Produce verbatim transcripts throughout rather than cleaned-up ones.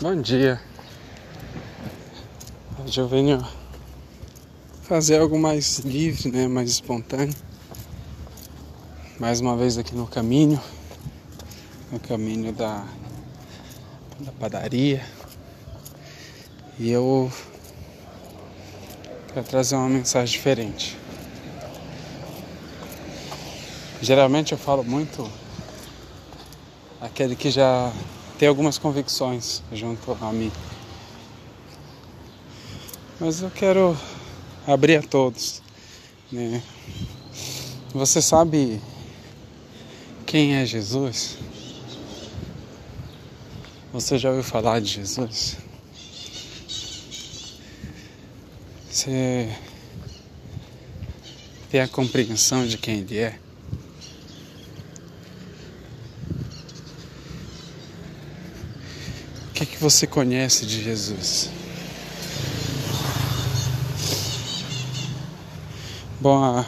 Bom dia. Hoje eu venho fazer algo mais livre, né? Mais espontâneo. Mais uma vez aqui no caminho. No caminho da, da padaria. E eu quero trazer uma mensagem diferente. Geralmente eu falo muito aquele que já tem algumas convicções junto a mim. Mas eu quero abrir a todos, né? Você sabe quem é Jesus? Você já ouviu falar de Jesus? Você tem a compreensão de quem ele é? O que que você conhece de Jesus? Bom, a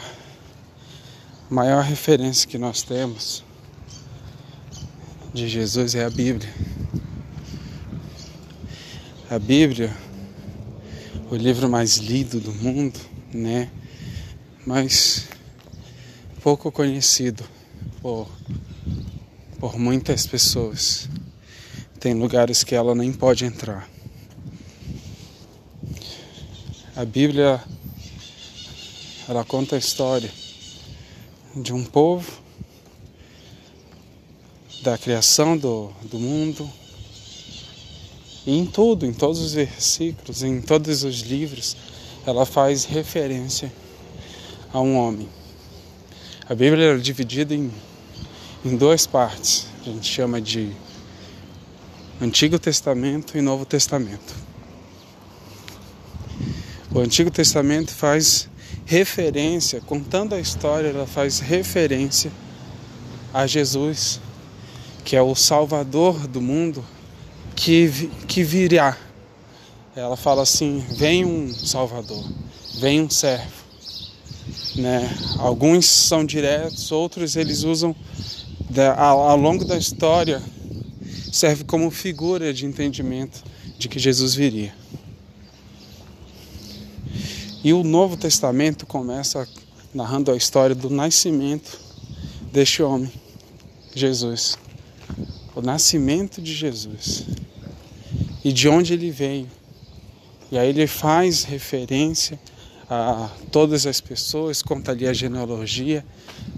maior referência que nós temos de Jesus é a Bíblia. A Bíblia, o livro mais lido do mundo, né? Mas pouco conhecido por, por muitas pessoas. Tem lugares que ela nem pode entrar. A Bíblia, ela conta a história de um povo, da criação do, do mundo. E em tudo, em todos os versículos, em todos os livros, ela faz referência a um homem. A Bíblia é dividida em, em duas partes. A gente chama de Antigo Testamento e Novo Testamento. O Antigo Testamento faz referência, contando a história, ela faz referência a Jesus, que é o Salvador do mundo, que, que virá. Ela fala assim, vem um Salvador, vem um servo. Né? Alguns são diretos, outros eles usam, ao longo da história, serve como figura de entendimento de que Jesus viria. E o Novo Testamento começa narrando a história do nascimento deste homem, Jesus. O nascimento de Jesus. E de onde ele veio. E aí ele faz referência a todas as pessoas, conta ali a genealogia,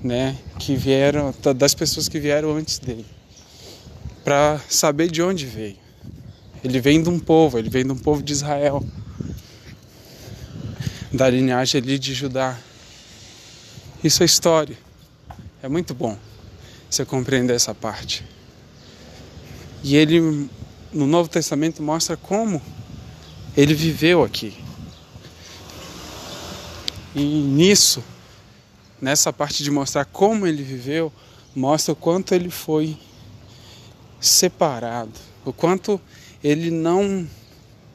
né, que vieram, das pessoas que vieram antes dele, para saber de onde veio. Ele vem de um povo, ele vem de um povo de Israel, da linhagem ali de Judá. Isso é história. É muito bom você compreender essa parte. E ele, no Novo Testamento, mostra como ele viveu aqui. E nisso, nessa parte de mostrar como ele viveu, mostra o quanto ele foi separado, o quanto ele não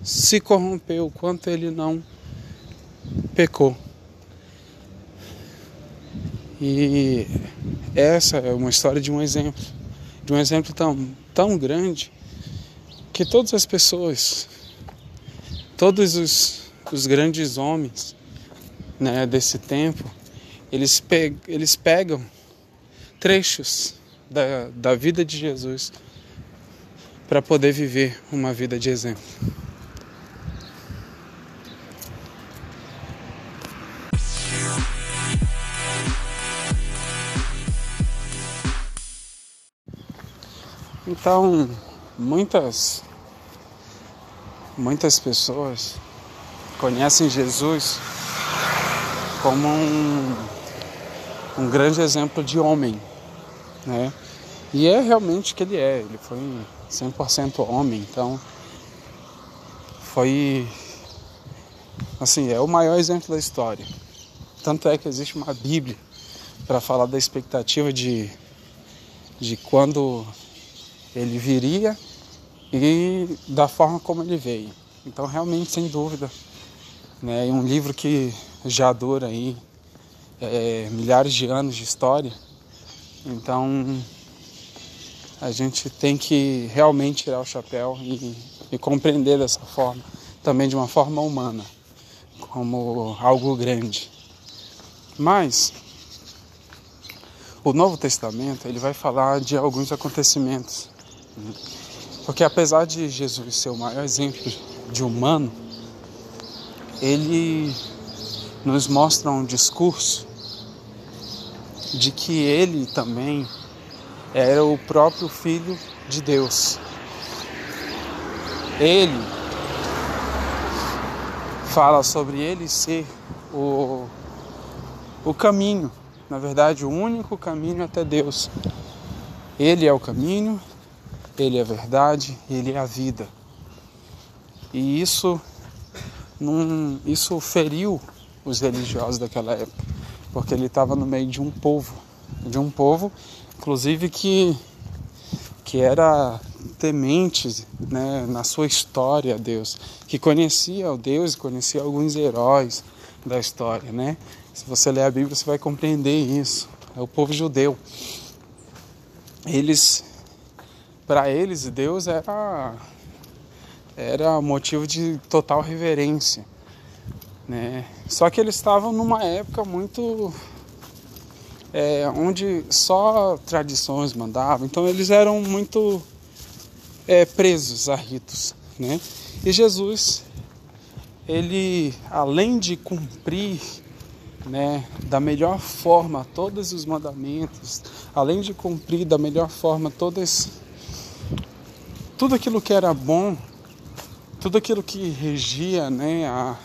se corrompeu, o quanto ele não pecou. E essa é uma história de um exemplo, de um exemplo tão, tão grande que todas as pessoas, todos os, os grandes homens, né, desse tempo, eles, pe- eles pegam trechos da, da vida de Jesus para poder viver uma vida de exemplo. Então, muitas, muitas pessoas conhecem Jesus como um, um grande exemplo de homem, né? E é realmente o que ele é, ele foi cem por cento homem, então foi, assim, é o maior exemplo da história. Tanto é que existe uma Bíblia para falar da expectativa de, de quando ele viria e da forma como ele veio. Então, realmente, sem dúvida, né, é um livro que já dura aí é, milhares de anos de história. Então, A gente tem que realmente tirar o chapéu e, e compreender dessa forma, também de uma forma humana, como algo grande. Mas o Novo Testamento ele vai falar de alguns acontecimentos. Porque apesar de Jesus ser o maior exemplo de humano, ele nos mostra um discurso de que ele também era o próprio Filho de Deus. Ele fala sobre ele ser o, o caminho, na verdade, o único caminho até Deus. Ele é o caminho, ele é a verdade, ele é a vida. E isso, num, isso feriu os religiosos daquela época, porque ele estava no meio de um povo, de um povo, inclusive que, que era temente, né, na sua história a Deus, que conhecia o Deus e conhecia alguns heróis da história, né? Se você ler a Bíblia, você vai compreender isso. É o povo judeu. Eles... Para eles, Deus era, era motivo de total reverência, né? Só que eles estavam numa época muito... É, onde só tradições mandavam, então eles eram muito é, presos a ritos, né? E Jesus, ele, além de cumprir, né, da melhor forma todos os mandamentos, além de cumprir da melhor forma todas... tudo aquilo que era bom, tudo aquilo que regia, né, a,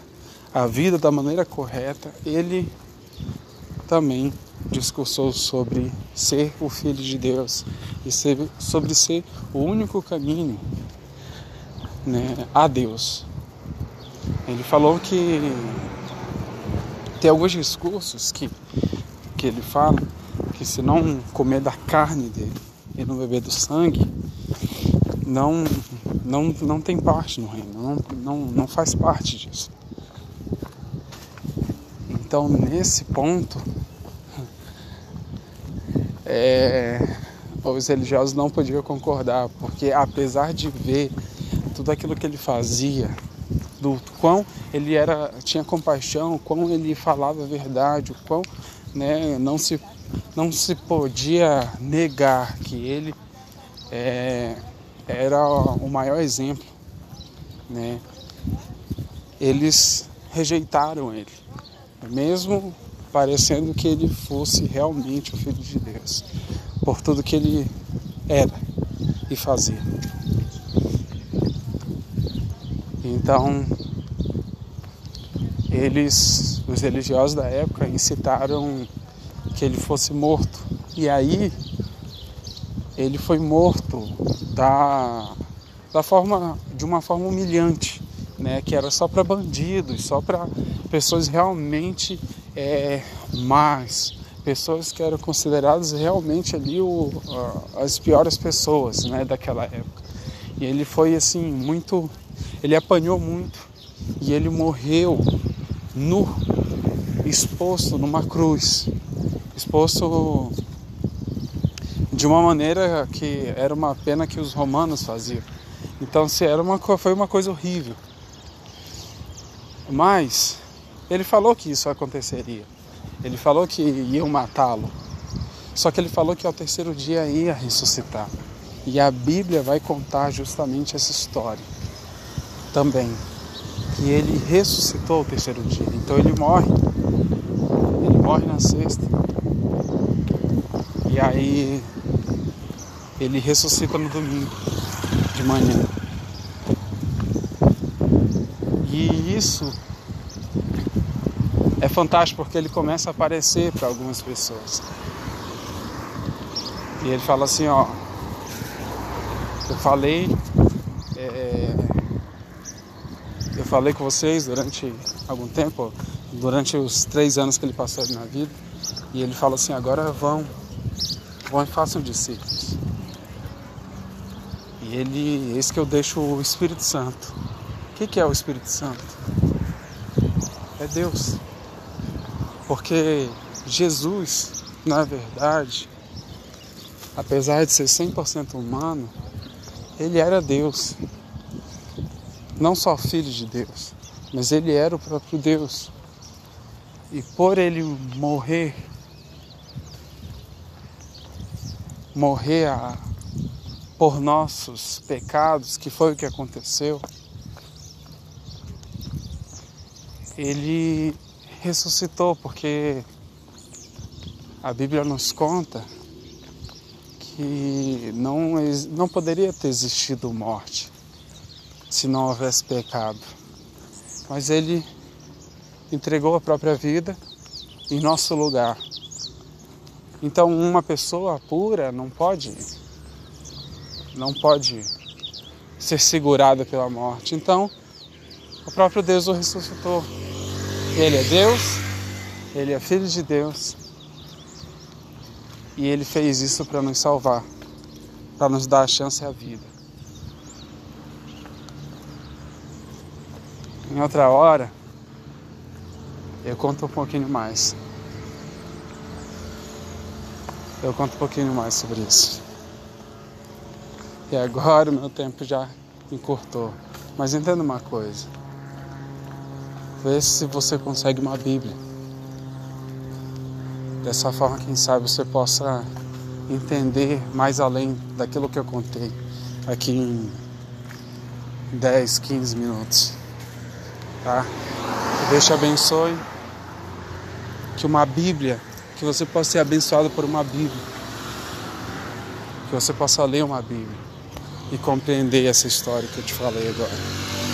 a vida da maneira correta, ele também discursou sobre ser o Filho de Deus e ser, sobre ser o único caminho, né, a Deus. Ele falou que tem alguns discursos que, que ele fala que se não comer da carne dele e não beber do sangue, Não, não, não tem parte no reino, não, não, não faz parte disso. Então, nesse ponto, é, os religiosos não podiam concordar, porque apesar de ver tudo aquilo que ele fazia, do quão ele era, tinha compaixão, o quão ele falava a verdade, o quão, né, não, se, não se podia negar que ele... É, era o maior exemplo, né? Eles rejeitaram ele, mesmo parecendo que ele fosse realmente o Filho de Deus, por tudo que ele era e fazia. Então, eles, os religiosos da época, incitaram que ele fosse morto. E aí, ele foi morto da, da forma, de uma forma humilhante, né? Que era só para bandidos, só para pessoas realmente é, más, pessoas que eram consideradas realmente ali o, as piores pessoas, né, daquela época. E ele foi assim, muito... ele apanhou muito e ele morreu nu, exposto numa cruz, exposto... de uma maneira que era uma pena que os romanos faziam. Então, se era uma, foi uma coisa horrível. Mas ele falou que isso aconteceria. Ele falou que iam matá-lo. Só que ele falou que ao terceiro dia ia ressuscitar. E a Bíblia vai contar justamente essa história também. Que ele ressuscitou ao terceiro dia. Então ele morre. Ele morre na sexta. E aí... ele ressuscita no domingo de manhã. E isso é fantástico, porque ele começa a aparecer para algumas pessoas. E ele fala assim, ó, eu falei, é, eu falei com vocês durante algum tempo, durante os três anos que ele passou na vida, e ele fala assim, agora vão, vão e façam discípulos. E ele, esse que eu deixo o Espírito Santo. O que, que é o Espírito Santo? É Deus. Porque Jesus, na verdade, apesar de ser cem por cento humano, ele era Deus. Não só filho de Deus, mas ele era o próprio Deus. E por ele morrer, morrer a, por nossos pecados, que foi o que aconteceu, ele ressuscitou, porque a Bíblia nos conta que não, não poderia ter existido morte se não houvesse pecado. Mas ele entregou a própria vida em nosso lugar. Então uma pessoa pura não pode, não pode ser segurada pela morte. Então o próprio Deus o ressuscitou. Ele é Deus, ele é filho de Deus, e ele fez isso para nos salvar, para nos dar a chance à vida. Em outra hora, eu conto um pouquinho mais. Eu conto um pouquinho mais sobre isso. E agora o meu tempo já encurtou. Mas entenda uma coisa. Vê se você consegue uma Bíblia. Dessa forma, quem sabe, você possa entender mais além daquilo que eu contei aqui em dez, quinze minutos. Tá? Que Deus te abençoe. Que uma Bíblia, que você possa ser abençoado por uma Bíblia. Que você possa ler uma Bíblia e compreender essa história que eu te falei agora.